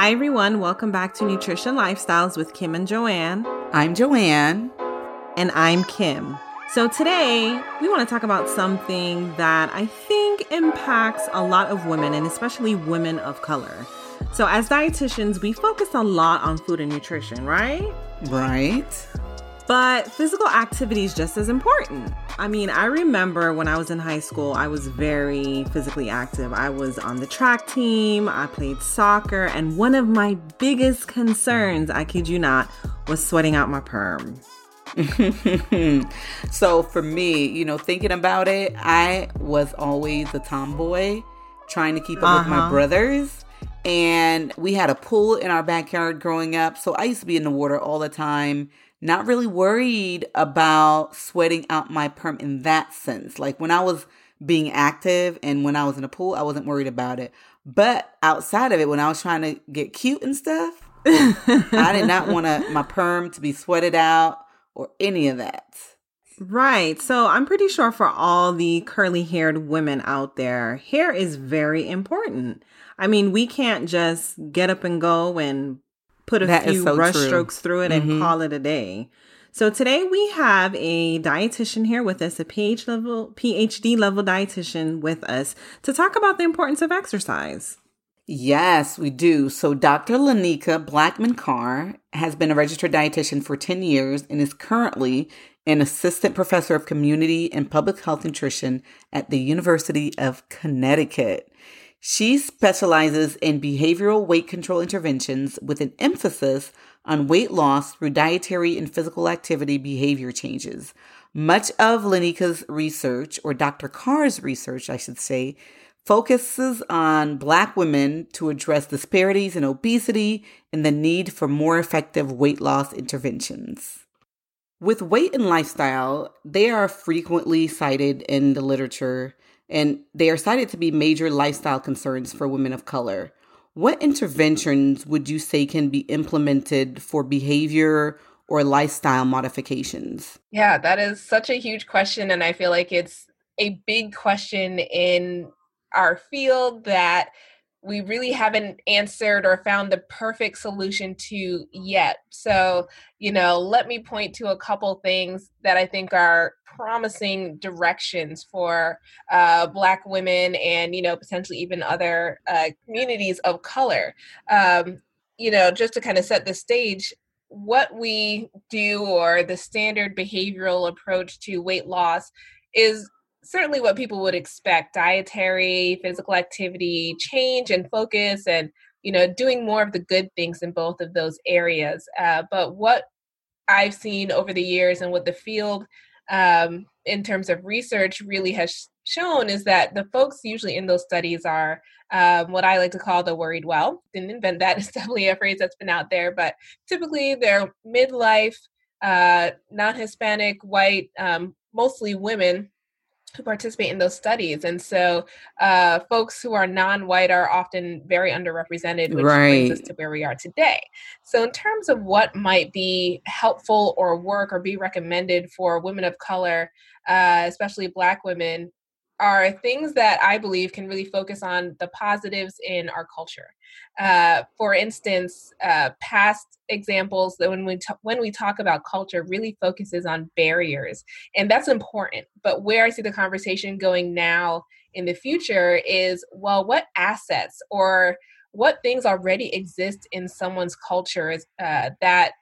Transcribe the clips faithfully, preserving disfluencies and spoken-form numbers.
Hi, everyone. Welcome back to Nutrition Lifestyles with Kim and Joanne. I'm Joanne. And I'm Kim. So today, we want to talk about something that I think impacts a lot of women, and especially women of color. So as dietitians, we focus a lot on food and nutrition, right? Right. But physical activity is just as important. I mean, I remember when I was in high school, I was very physically active. I was on the track team, I played soccer, and one of my biggest concerns, I kid you not, was sweating out my perm. So for me, you know, thinking about it, I was always a tomboy trying to keep up uh-huh. with my brothers. And we had a pool in our backyard growing up. So I used to be in the water all the time, not really worried about sweating out my perm in that sense. Like when I was being active and when I was in a pool, I wasn't worried about it. But outside of it, when I was trying to get cute and stuff, I did not want to, my perm to be sweated out or any of that. Right. So I'm pretty sure for all the curly haired women out there, hair is very important. I mean, we can't just get up and go and put a that few so brush true. strokes through it mm-hmm. and call it a day. So today we have a dietitian here with us, a P H level, PhD level dietitian with us to talk about the importance of exercise. Yes, we do. So Doctor Lonika Blackman-Carr has been a registered dietitian for ten years and is currently an assistant professor of community and public health nutrition at the University of Connecticut. She specializes in behavioral weight control interventions with an emphasis on weight loss through dietary and physical activity behavior changes. Much of Lonika's research, or Doctor Carr's research, I should say, focuses on Black women to address disparities in obesity and the need for more effective weight loss interventions. With weight and lifestyle, they are frequently cited in the literature, and they are cited to be major lifestyle concerns for women of color. What interventions would you say can be implemented for behavior or lifestyle modifications? Yeah, that is such a huge question, and I feel like it's a big question in our field that we really haven't answered or found the perfect solution to yet. So, you know, let me point to a couple things that I think are promising directions for uh, Black women and, you know, potentially even other uh, communities of color. Um, you know, just to kind of set the stage, what we do or the standard behavioral approach to weight loss is certainly what people would expect: dietary, physical activity, change and focus, and, you know, doing more of the good things in both of those areas. Uh, but what I've seen over the years and what the field um, in terms of research really has shown is that the folks usually in those studies are um, what I like to call the worried well. Didn't invent that. It's definitely a phrase that's been out there, but typically they're midlife, uh, non-Hispanic, white, um, mostly women who participate in those studies. And so uh, folks who are non-white are often very underrepresented, which right. brings us to where we are today. So in terms of what might be helpful or work or be recommended for women of color, uh, especially Black women, are things that I believe can really focus on the positives in our culture. Uh, for instance, uh, past examples that when we t- when we talk about culture really focuses on barriers, and that's important. But where I see the conversation going now in the future is, well, what assets or what things already exist in someone's culture uh, that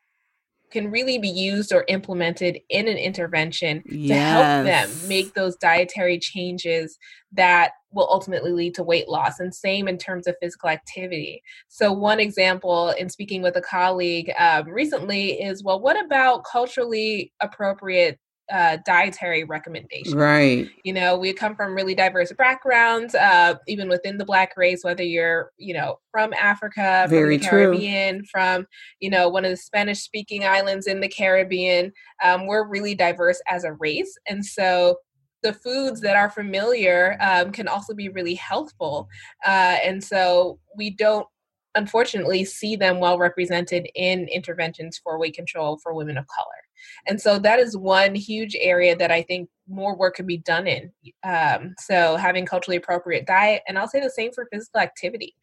can really be used or implemented in an intervention yes. to help them make those dietary changes that will ultimately lead to weight loss, and same in terms of physical activity. So one example in speaking with a colleague um, recently is, well, what about culturally appropriate Uh, dietary recommendations? Right. You know, we come from really diverse backgrounds, uh, even within the Black race, whether you're, you know, from Africa, Very from the Caribbean, true. from, you know, one of the Spanish speaking islands in the Caribbean. Um, we're really diverse as a race. And so the foods that are familiar um, can also be really healthful. Uh, and so we don't, unfortunately, see them well represented in interventions for weight control for women of color. And so that is one huge area that I think more work can be done in. Um, so having culturally appropriate diet, and I'll say the same for physical activity.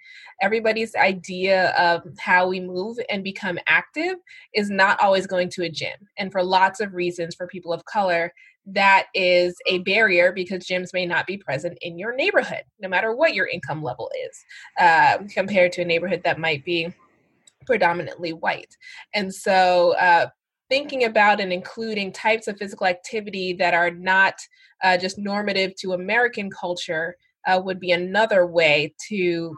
Everybody's idea of how we move and become active is not always going to a gym. And for lots of reasons, for people of color, that is a barrier because gyms may not be present in your neighborhood, no matter what your income level is, uh, compared to a neighborhood that might be predominantly white. And so, uh, thinking about and including types of physical activity that are not uh, just normative to American culture uh, would be another way to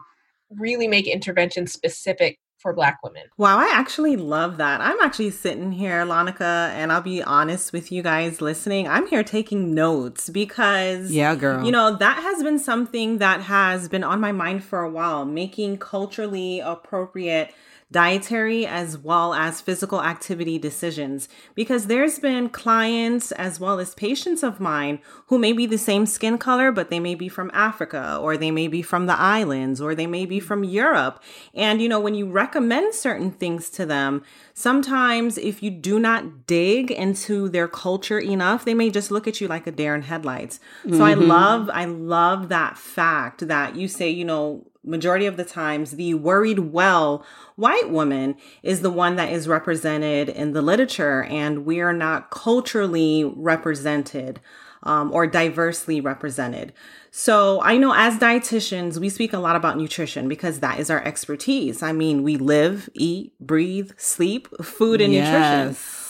really make interventions specific for Black women. Wow, I actually love that. I'm actually sitting here, Lonika, and I'll be honest with you guys listening. I'm here taking notes because, yeah, girl. You know, that has been something that has been on my mind for a while, making culturally appropriate dietary as well as physical activity decisions, because there's been clients as well as patients of mine who may be the same skin color, but they may be from Africa, or they may be from the islands, or they may be from Europe. And, you know, when you recommend certain things to them, sometimes if you do not dig into their culture enough, they may just look at you like a deer in headlights. So mm-hmm. I love, I love that fact that you say, you know, majority of the times, the worried well white woman is the one that is represented in the literature, and we are not culturally represented um, or diversely represented. So I know as dietitians, we speak a lot about nutrition because that is our expertise. I mean, we live, eat, breathe, sleep, food, and yes.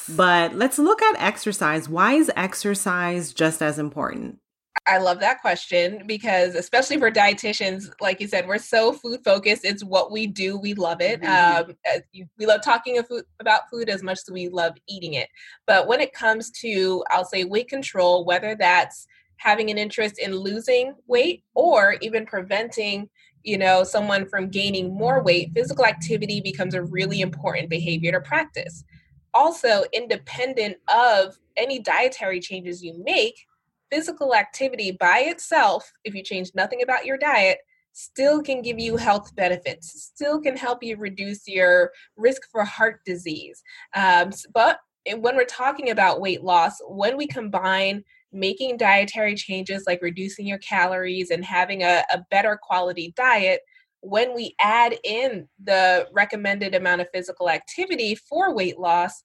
nutrition. But let's look at exercise. Why is exercise just as important? I love that question because especially for dietitians, like you said, we're so food focused. It's what we do. We love it. Mm-hmm. Um, we love talking of food, about food as much as we love eating it. But when it comes to, I'll say weight control, whether that's having an interest in losing weight or even preventing, you know, someone from gaining more weight, physical activity becomes a really important behavior to practice. Also, independent of any dietary changes you make, physical activity by itself, if you change nothing about your diet, still can give you health benefits, still can help you reduce your risk for heart disease. Um, but when we're talking about weight loss, when we combine making dietary changes like reducing your calories and having a, a better quality diet, when we add in the recommended amount of physical activity for weight loss,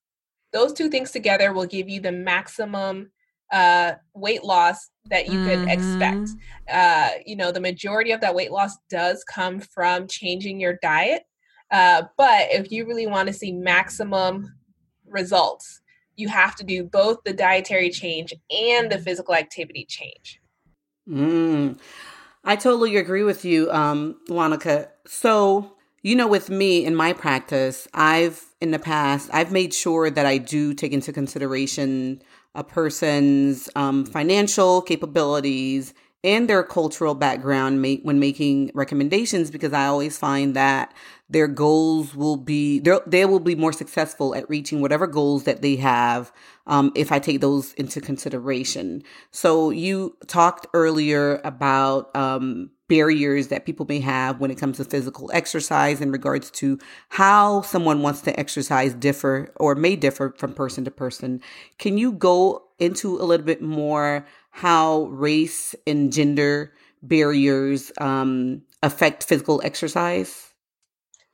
those two things together will give you the maximum Uh, weight loss that you could mm-hmm. expect. Uh, you know, the majority of that weight loss does come from changing your diet. Uh, but if you really want to see maximum results, you have to do both the dietary change and the physical activity change. Mm. I totally agree with you, um, Lonika. So, you know, with me in my practice, I've in the past, I've made sure that I do take into consideration a person's um, financial capabilities and their cultural background ma- when making recommendations, because I always find that their goals will be, they will be more successful at reaching whatever goals that they have um, if I take those into consideration. So you talked earlier about um, barriers that people may have when it comes to physical exercise in regards to how someone wants to exercise differ or may differ from person to person. Can you go into a little bit more how race and gender barriers um, affect physical exercise?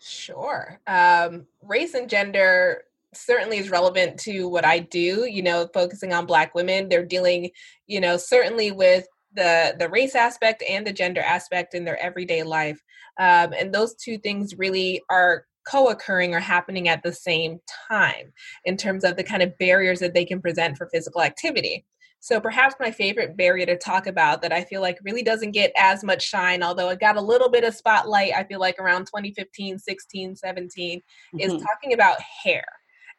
Sure. Um, race and gender certainly is relevant to what I do, you know, focusing on Black women. They're dealing, you know, certainly with the the race aspect and the gender aspect in their everyday life. Um, and those two things really are co-occurring or happening at the same time in terms of the kind of barriers that they can present for physical activity. So perhaps my favorite barrier to talk about that I feel like really doesn't get as much shine, although it got a little bit of spotlight, I feel like around twenty fifteen, sixteen, seventeen, mm-hmm. is talking about hair.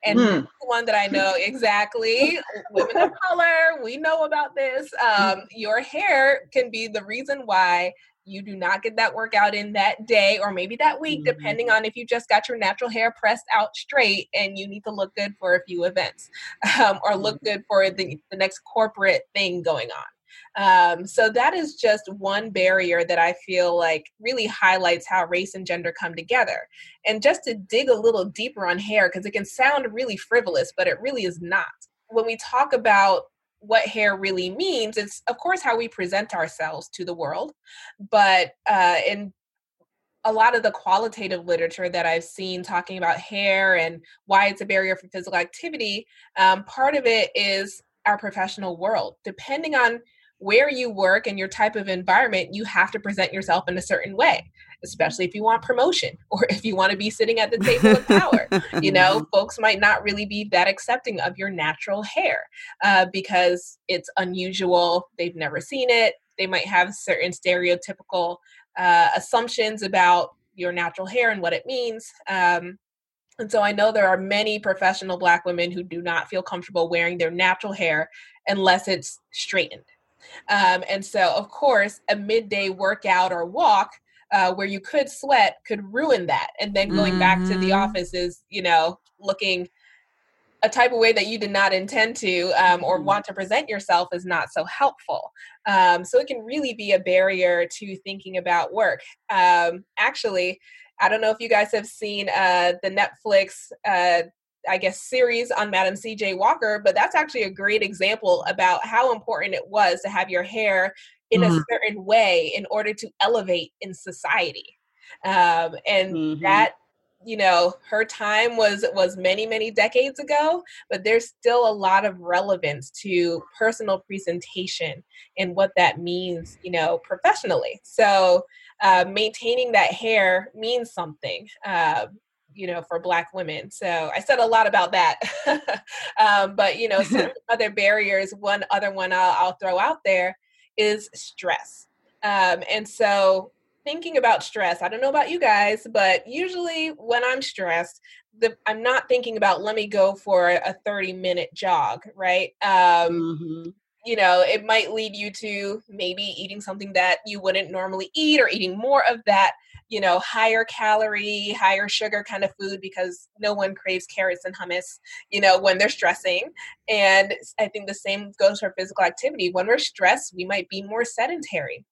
And mm. the one that I know exactly, women of color, we know about this. Um, your hair can be the reason why you do not get that workout in that day or maybe that week, depending on if you just got your natural hair pressed out straight and you need to look good for a few events um, or look good for the, the next corporate thing going on. Um, so that is just one barrier that I feel like really highlights how race and gender come together. And just to dig a little deeper on hair, because it can sound really frivolous, but it really is not. When we talk about what hair really means. It's, of course, how we present ourselves to the world. But uh, in a lot of the qualitative literature that I've seen talking about hair and why it's a barrier for physical activity, um, part of it is our professional world. Depending on where you work and your type of environment, you have to present yourself in a certain way, especially if you want promotion or if you want to be sitting at the table of power. You know, folks might not really be that accepting of your natural hair uh, because it's unusual. They've never seen it. They might have certain stereotypical uh, assumptions about your natural hair and what it means. Um, and so I know there are many professional Black women who do not feel comfortable wearing their natural hair unless it's straightened. Um, and so, of course, a midday workout or walk uh, where you could sweat could ruin that. And then going mm-hmm. back to the office is, you know, looking a type of way that you did not intend to um, or want to present yourself is not so helpful. Um, so it can really be a barrier to thinking about work. Um, actually, I don't know if you guys have seen uh, the Netflix uh I guess, series on Madam C J Walker, but that's actually a great example about how important it was to have your hair in mm-hmm. a certain way in order to elevate in society. Um, and mm-hmm. that, you know, her time was, was many, many decades ago, but there's still a lot of relevance to personal presentation and what that means, you know, professionally. So uh, maintaining that hair means something. Uh, you know, for Black women. So I said a lot about that. um, but, you know, some other barriers, one other one I'll, I'll throw out there is stress. Um, and so thinking about stress, I don't know about you guys, but usually when I'm stressed, the, I'm not thinking about, let me go for a thirty minute jog, right? Um, mm-hmm. You know, it might lead you to maybe eating something that you wouldn't normally eat or eating more of that, you know, higher calorie, higher sugar kind of food, because no one craves carrots and hummus, you know, when they're stressing. And I think the same goes for physical activity. When we're stressed, we might be more sedentary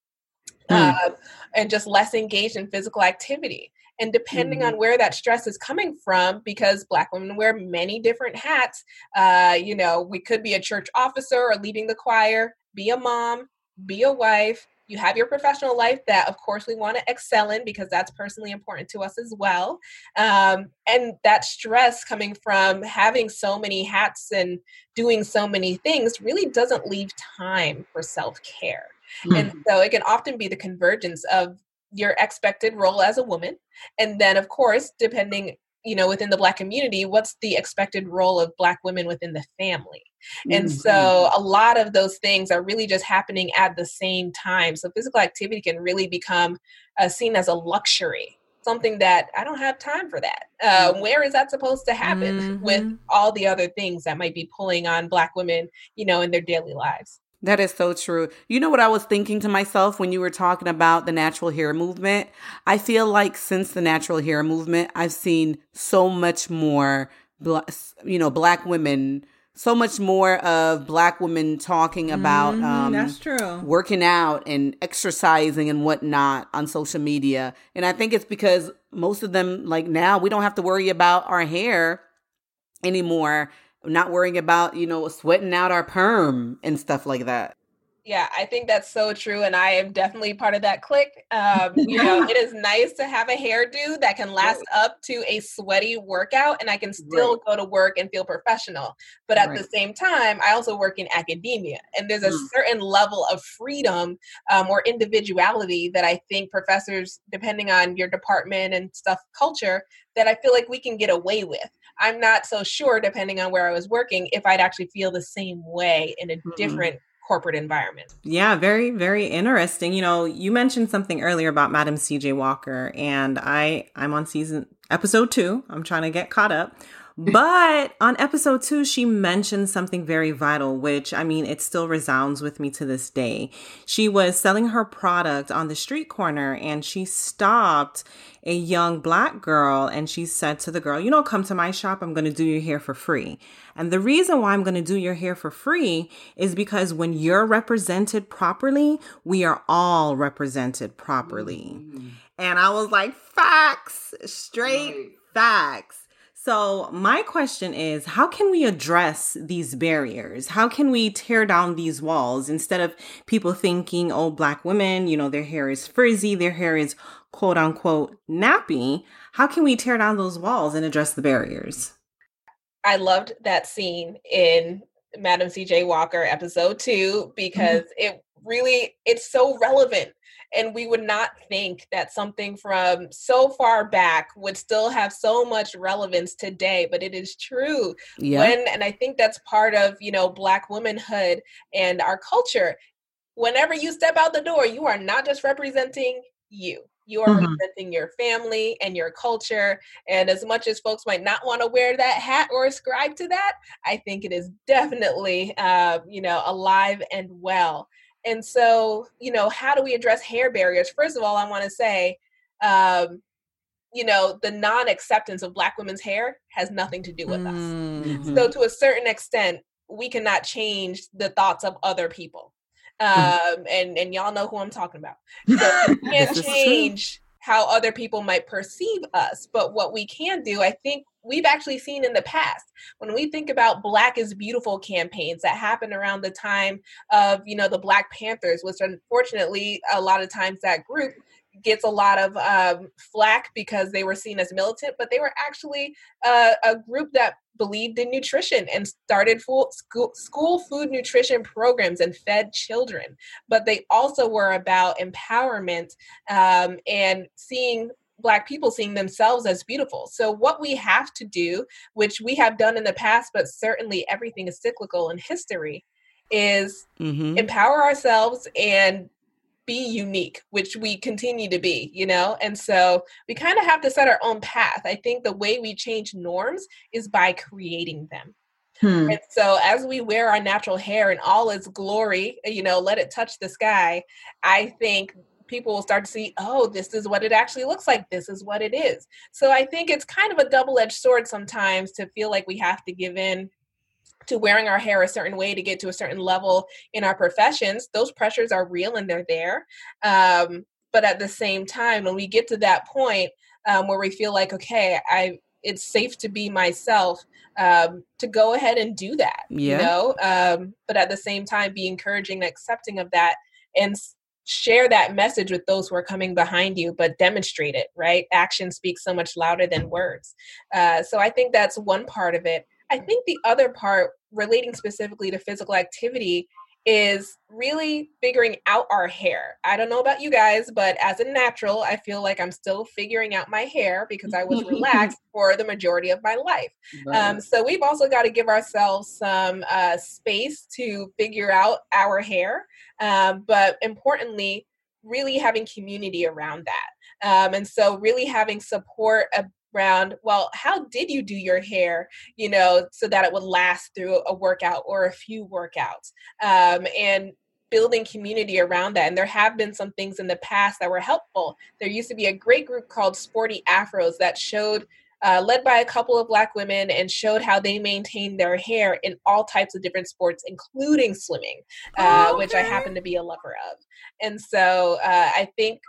mm. uh, and just less engaged in physical activity. And depending mm-hmm. on where that stress is coming from, because Black women wear many different hats, uh, you know, we could be a church officer or leading the choir, be a mom, be a wife. You have your professional life that, of course, we want to excel in because that's personally important to us as well. Um, and that stress coming from having so many hats and doing so many things really doesn't leave time for self-care. Mm-hmm. And so it can often be the convergence of your expected role as a woman. And then, of course, depending, you know, within the Black community, what's the expected role of Black women within the family? And mm-hmm. so a lot of those things are really just happening at the same time. So physical activity can really become uh, seen as a luxury, something that I don't have time for that. Uh, where is that supposed to happen mm-hmm. with all the other things that might be pulling on Black women, you know, in their daily lives? That is so true. You know what I was thinking to myself when you were talking about the natural hair movement? I feel like since the natural hair movement, I've seen so much more, you know, Black women, so much more of Black women talking about mm, um, that's true. working out and exercising and whatnot on social media. And I think it's because most of them, like now, we don't have to worry about our hair anymore. Not worrying about, you know, sweating out our perm and stuff like that. Yeah, I think that's so true. And I am definitely part of that clique. Um, you know, it is nice to have a hairdo that can last right. up to a sweaty workout, and I can still right. go to work and feel professional. But at right. the same time, I also work in academia, and there's a mm. certain level of freedom um, or individuality that I think professors, depending on your department and stuff, culture, that I feel like we can get away with. I'm not so sure, depending on where I was working, if I'd actually feel the same way in a mm. different corporate environment. Yeah, very, very interesting. You know, you mentioned something earlier about Madam C J Walker, and I, I'm on season episode two. I'm trying to get caught up. But on episode two, she mentioned something very vital, which, I mean, it still resounds with me to this day. She was selling her product on the street corner, and she stopped a young Black girl, and she said to the girl, you know, come to my shop. I'm going to do your hair for free. And the reason why I'm going to do your hair for free is because when you're represented properly, we are all represented properly. Mm-hmm. And I was like, facts, straight right. facts. So my question is, how can we address these barriers? How can we tear down these walls instead of people thinking, oh, Black women, you know, their hair is frizzy, their hair is quote unquote nappy. How can we tear down those walls and address the barriers? I loved that scene in Madam C J Walker episode two, because mm-hmm. it really, it's so relevant. And we would not think that something from so far back would still have so much relevance today, but it is true. Yeah. When, and I think that's part of, you know, Black womanhood and our culture. Whenever you step out the door, you are not just representing you. You are mm-hmm. representing your family and your culture. And as much as folks might not want to wear that hat or ascribe to that, I think it is definitely, uh, you know, alive and well. And so, you know, how do we address hair barriers? First of all, I want to say, um, you know, the non-acceptance of Black women's hair has nothing to do with mm-hmm. us. So to a certain extent, we cannot change the thoughts of other people. Um, and, and y'all know who I'm talking about. So we can't change how other people might perceive us. But what we can do, I think we've actually seen in the past, when we think about Black is Beautiful campaigns that happened around the time of, you know, the Black Panthers, which unfortunately, a lot of times that group gets a lot of um, flack because they were seen as militant, but they were actually uh, a group that believed in nutrition and started full school, school food nutrition programs and fed children. But they also were about empowerment um, and seeing Black people, seeing themselves as beautiful. So what we have to do, which we have done in the past, but certainly everything is cyclical in history, is mm-hmm. empower ourselves and be unique, which we continue to be, you know? And so we kind of have to set our own path. I think the way we change norms is by creating them. Hmm. And so as we wear our natural hair in all its glory, you know, let it touch the sky, I think people will start to see, oh, this is what it actually looks like. This is what it is. So I think it's kind of a double-edged sword sometimes to feel like we have to give in to wearing our hair a certain way to get to a certain level in our professions. Those pressures are real and they're there. Um, but at the same time, when we get to that point um, where we feel like, okay, I it's safe to be myself, um, to go ahead and do that, yeah. you know? Um, but at the same time, be encouraging and accepting of that and share that message with those who are coming behind you, but demonstrate it, right? Action speaks so much louder than words. Uh, so I think that's one part of it. I think the other part, relating specifically to physical activity, is really figuring out our hair. I don't know about you guys, but as a natural, I feel like I'm still figuring out my hair because I was relaxed for the majority of my life. Right. Um, so we've also got to give ourselves some uh, space to figure out our hair. Um, but importantly, really having community around that. Um, and so really having support ab- Around, well, how did you do your hair, you know, so that it would last through a workout or a few workouts, um, and building community around that. And there have been some things in the past that were helpful. There used to be a great group called Sporty Afros that showed, uh, led by a couple of Black women, and showed how they maintained their hair in all types of different sports, including swimming, uh, okay. which I happen to be a lover of. And so uh, I think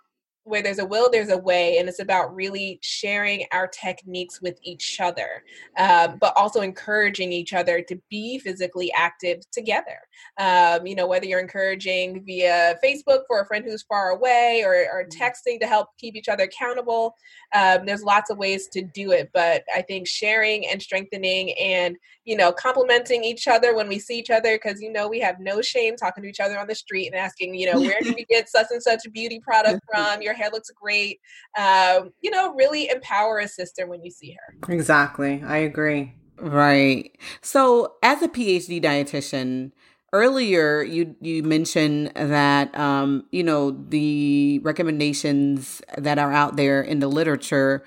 where there's a will, there's a way. And it's about really sharing our techniques with each other, um, but also encouraging each other to be physically active together. Um, you know, whether you're encouraging via Facebook for a friend who's far away, or, or texting to help keep each other accountable. Um, there's lots of ways to do it, but I think sharing and strengthening and, you know, complimenting each other when we see each other, because, you know, we have no shame talking to each other on the street and asking, you know, where did you get such and such beauty product from? Your hair looks great. Um, you know, really empower a sister when you see her. Exactly. I agree. Right. So as a P H D dietitian, earlier you, you mentioned that, um, you know, the recommendations that are out there in the literature,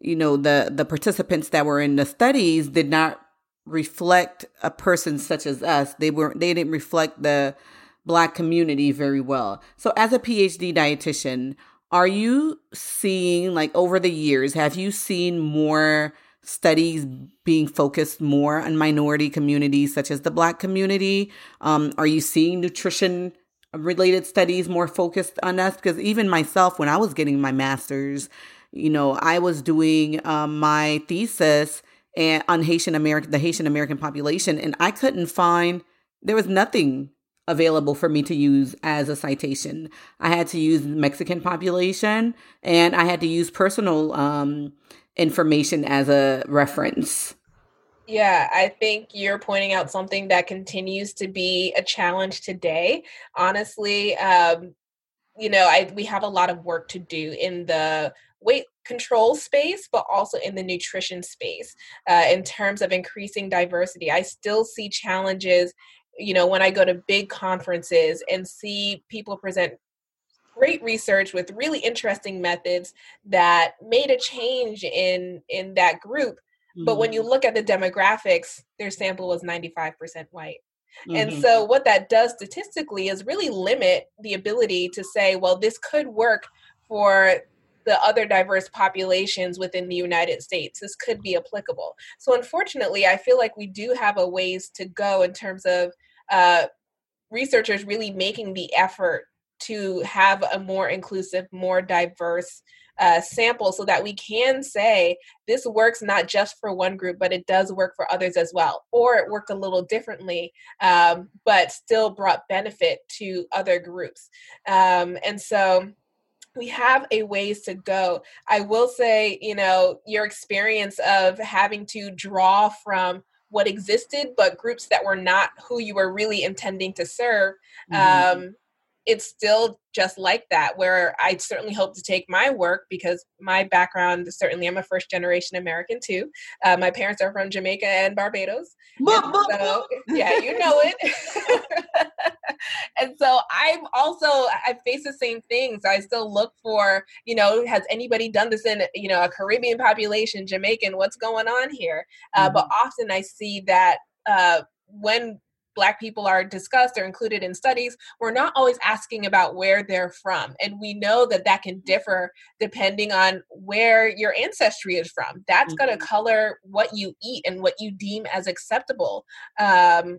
you know, the, the participants that were in the studies did not reflect a person such as us. They weren't, they didn't reflect the Black community very well. So as a P H D dietitian, are you seeing, like, over the years, have you seen more studies being focused more on minority communities such as the Black community? Um, are you seeing nutrition related studies more focused on us? Because even myself, when I was getting my master's, you know, I was doing uh, my thesis and on Haitian American, the Haitian American population. And I couldn't find, there was nothing available for me to use as a citation. I had to use Mexican population, and I had to use personal um, information as a reference. Yeah, I think you're pointing out something that continues to be a challenge today. Honestly, um, you know, I, we have a lot of work to do in the weight control space, but also in the nutrition space uh, in terms of increasing diversity. I still see challenges, you know, when I go to big conferences and see people present great research with really interesting methods that made a change in, in that group. Mm-hmm. But when you look at the demographics, their sample was ninety-five percent white. Mm-hmm. And so what that does statistically is really limit the ability to say, well, this could work for the other diverse populations within the United States. This could be applicable. So unfortunately, I feel like we do have a ways to go in terms of uh, researchers really making the effort to have a more inclusive, more diverse uh, sample so that we can say this works not just for one group, but it does work for others as well. Or it worked a little differently, um, but still brought benefit to other groups. Um, and so we have a ways to go. I will say, you know, your experience of having to draw from what existed, but groups that were not who you were really intending to serve, mm-hmm. um, it's still just like that, where I certainly hope to take my work, because my background, certainly I'm a first generation American too. Uh, my parents are from Jamaica and Barbados. Boop, and boop, so, boop. Yeah, you know it. And so I'm also, I face the same things. I still look for, you know, has anybody done this in, you know, a Caribbean population, Jamaican, what's going on here? Uh, mm-hmm. But often I see that uh, when Black people are discussed or included in studies, we're not always asking about where they're from. And we know that that can differ depending on where your ancestry is from. That's mm-hmm. going to color what you eat and what you deem as acceptable um,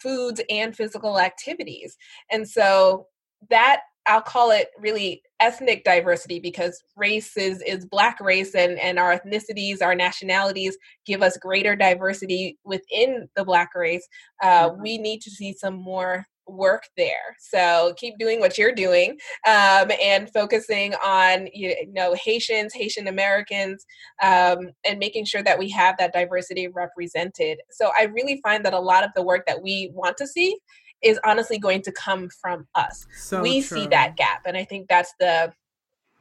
foods and physical activities. And so that, I'll call it really ethnic diversity, because race is, is Black race, and, and our ethnicities, our nationalities give us greater diversity within the Black race. Uh, mm-hmm. We need to see some more work there. So keep doing what you're doing um, and focusing on, you know, Haitians, Haitian Americans, um, and making sure that we have that diversity represented. So I really find that a lot of the work that we want to see is honestly going to come from us. So we true. see that gap. And I think that's the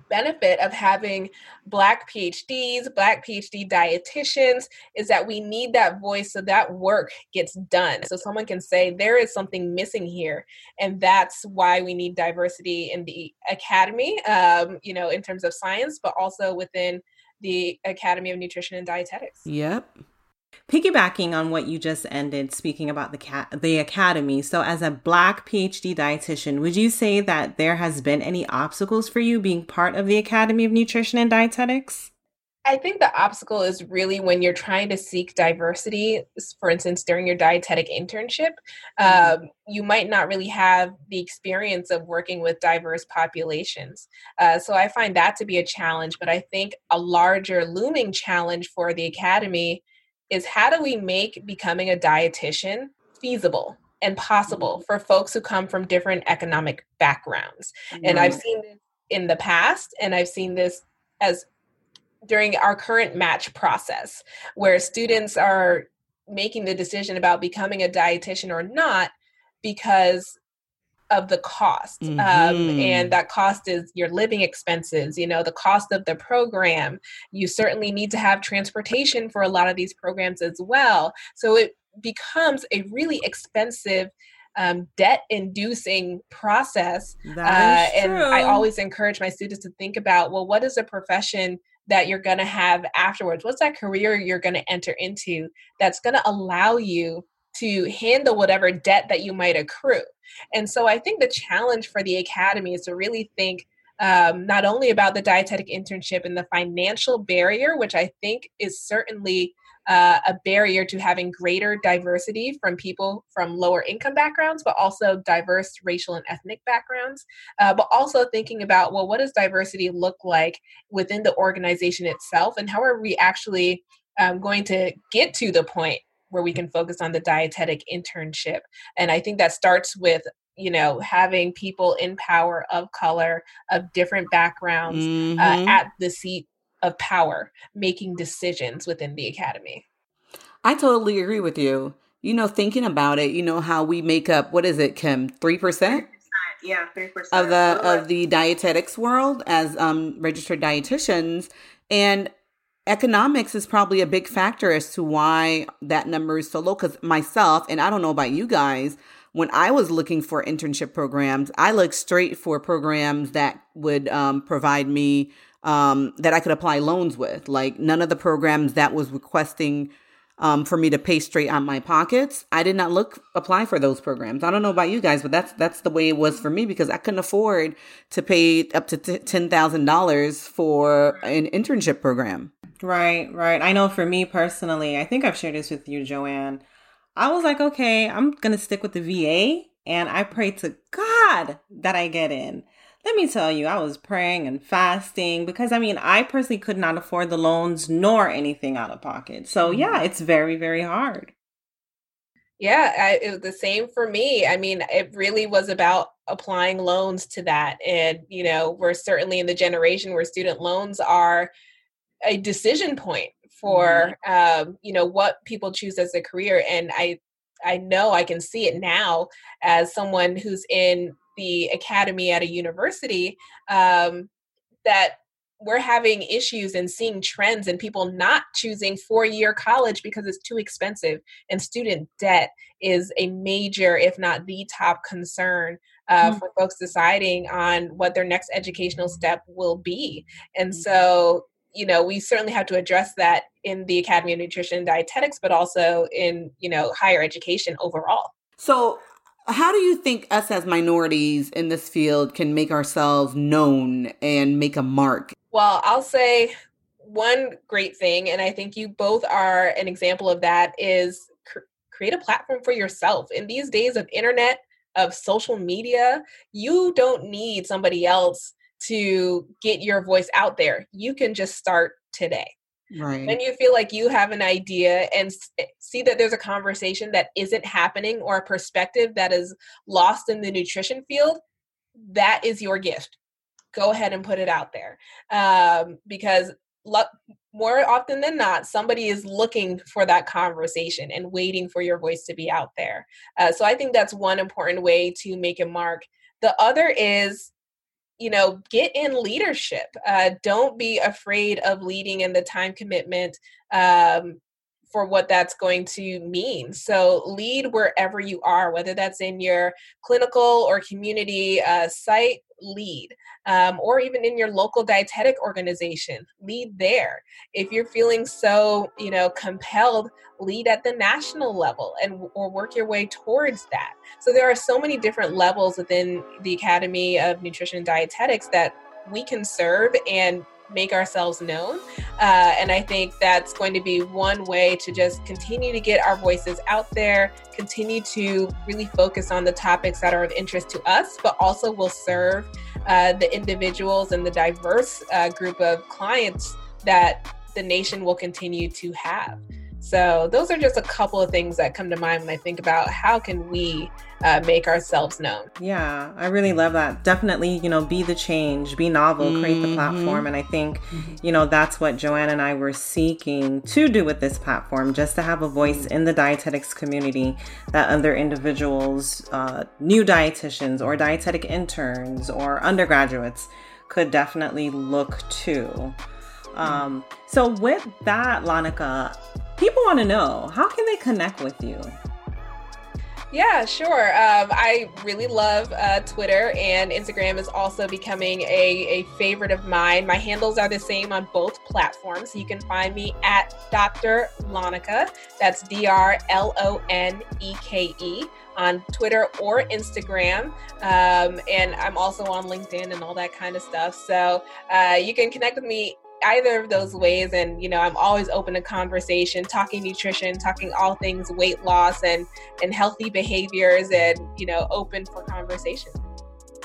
benefit of having Black PhDs, Black PhD dietitians, is that we need that voice so that work gets done. So someone can say, there is something missing here. And that's why we need diversity in the academy, um, you know, in terms of science, but also within the Academy of Nutrition and Dietetics. Yep. Piggybacking on what you just ended, speaking about the ca- the academy, so as a Black PhD dietitian, would you say that there has been any obstacles for you being part of the Academy of Nutrition and Dietetics? I think the obstacle is really when you're trying to seek diversity, for instance, during your dietetic internship, um, you might not really have the experience of working with diverse populations. Uh, so I find that to be a challenge, but I think a larger looming challenge for the academy is how do we make becoming a dietitian feasible and possible for folks who come from different economic backgrounds? Mm-hmm. And I've seen this in the past, and I've seen this as during our current match process, where students are making the decision about becoming a dietitian or not because of the cost. Mm-hmm. Um, and that cost is your living expenses, you know, the cost of the program. You certainly need to have transportation for a lot of these programs as well. So it becomes a really expensive um, debt-inducing process. That is uh, and true. I always encourage my students to think about, well, what is the profession that you're going to have afterwards? What's that career you're going to enter into that's going to allow you to handle whatever debt that you might accrue? And so I think the challenge for the academy is to really think um, not only about the dietetic internship and the financial barrier, which I think is certainly uh, a barrier to having greater diversity from people from lower income backgrounds, but also diverse racial and ethnic backgrounds, uh, but also thinking about, well, what does diversity look like within the organization itself, and how are we actually um, going to get to the point where we can focus on the dietetic internship. And I think that starts with, you know, having people in power of color, of different backgrounds, mm-hmm. uh, at the seat of power, making decisions within the academy. I totally agree with you. You know, thinking about it, you know, how we make up, what is it, Kim, three percent? Yeah, three percent. Of the, of the dietetics world as um, registered dietitians. And economics is probably a big factor as to why that number is so low. Because myself, and I don't know about you guys, when I was looking for internship programs, I looked straight for programs that would um, provide me, um, that I could apply loans with. Like none of the programs that was requesting um, for me to pay straight out my pockets, I did not look apply for those programs. I don't know about you guys, but that's that's the way it was for me, because I couldn't afford to pay up to t- ten thousand dollars for an internship program. Right, right. I know for me personally, I think I've shared this with you, Joanne. I was like, okay, I'm going to stick with the V A, and I prayed to God that I get in. Let me tell you, I was praying and fasting because, I mean, I personally could not afford the loans nor anything out of pocket. So yeah, it's very, very hard. Yeah, I, it was the same for me. I mean, it really was about applying loans to that. And, you know, we're certainly in the generation where student loans are a decision point for, mm-hmm. um, you know, what people choose as a career. And I, I know I can see it now as someone who's in the academy at a university, um, that we're having issues and seeing trends and people not choosing four-year college because it's too expensive. And student debt is a major, if not the top concern uh, mm-hmm. for folks deciding on what their next educational step will be. And mm-hmm. so, you know, we certainly have to address that in the Academy of Nutrition and Dietetics, but also in, you know, higher education overall. So how do you think us as minorities in this field can make ourselves known and make a mark? Well, I'll say one great thing, and I think you both are an example of that, is cr- create a platform for yourself. In these days of internet, of social media, you don't need somebody else to get your voice out there. You can just start today. Right. When you feel like you have an idea and see that there's a conversation that isn't happening or a perspective that is lost in the nutrition field, that is your gift. Go ahead and put it out there. Um, because lo- more often than not, somebody is looking for that conversation and waiting for your voice to be out there. Uh, so I think that's one important way to make a mark. The other is, you know, get in leadership. Uh, don't be afraid of leading and the time commitment um, for what that's going to mean. So lead wherever you are, whether that's in your clinical or community uh, site, lead, um, or even in your local dietetic organization, lead there. If you're feeling so, you know, compelled, lead at the national level and or work your way towards that. So there are so many different levels within the Academy of Nutrition and Dietetics that we can serve and make ourselves known. Uh, and I think that's going to be one way to just continue to get our voices out there, continue to really focus on the topics that are of interest to us, but also will serve uh, the individuals and the diverse uh, group of clients that the nation will continue to have. So those are just a couple of things that come to mind when I think about how can we uh, make ourselves known. Yeah, I really love that. Definitely, you know, be the change, be novel, mm-hmm. create the platform. And I think, you know, that's what Joanne and I were seeking to do with this platform, just to have a voice in the dietetics community that other individuals, uh, new dietitians or dietetic interns or undergraduates could definitely look to. Um, so with that, Lonika, people want to know, how can they connect with you? Yeah, sure. Um, I really love uh, Twitter, and Instagram is also becoming a, a favorite of mine. My handles are the same on both platforms. You can find me at Doctor Lonika. That's D R L O N E K E on Twitter or Instagram. Um, and I'm also on LinkedIn and all that kind of stuff. So uh, you can connect with me either of those ways. And, you know, I'm always open to conversation, talking nutrition, talking all things weight loss and, and healthy behaviors, and, you know, open for conversation.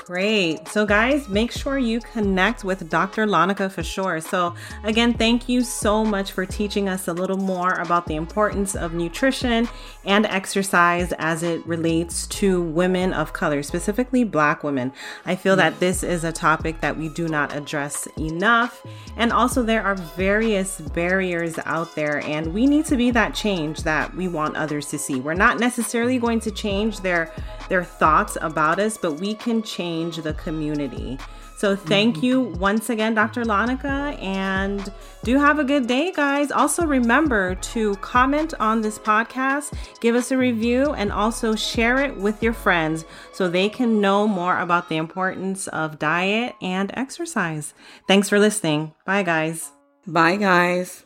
Great. So guys, make sure you connect with Doctor Lonika for sure. So again, thank you so much for teaching us a little more about the importance of nutrition and exercise as it relates to women of color, specifically Black women. I feel that this is a topic that we do not address enough. And also there are various barriers out there, and we need to be that change that we want others to see. We're not necessarily going to change their, their thoughts about us, but we can change Change the community. So thank mm-hmm. you once again, Doctor Lonika, and do have a good day, guys. Also remember to comment on this podcast, give us a review, and also share it with your friends so they can know more about the importance of diet and exercise. Thanks for listening. Bye, guys. Bye, guys.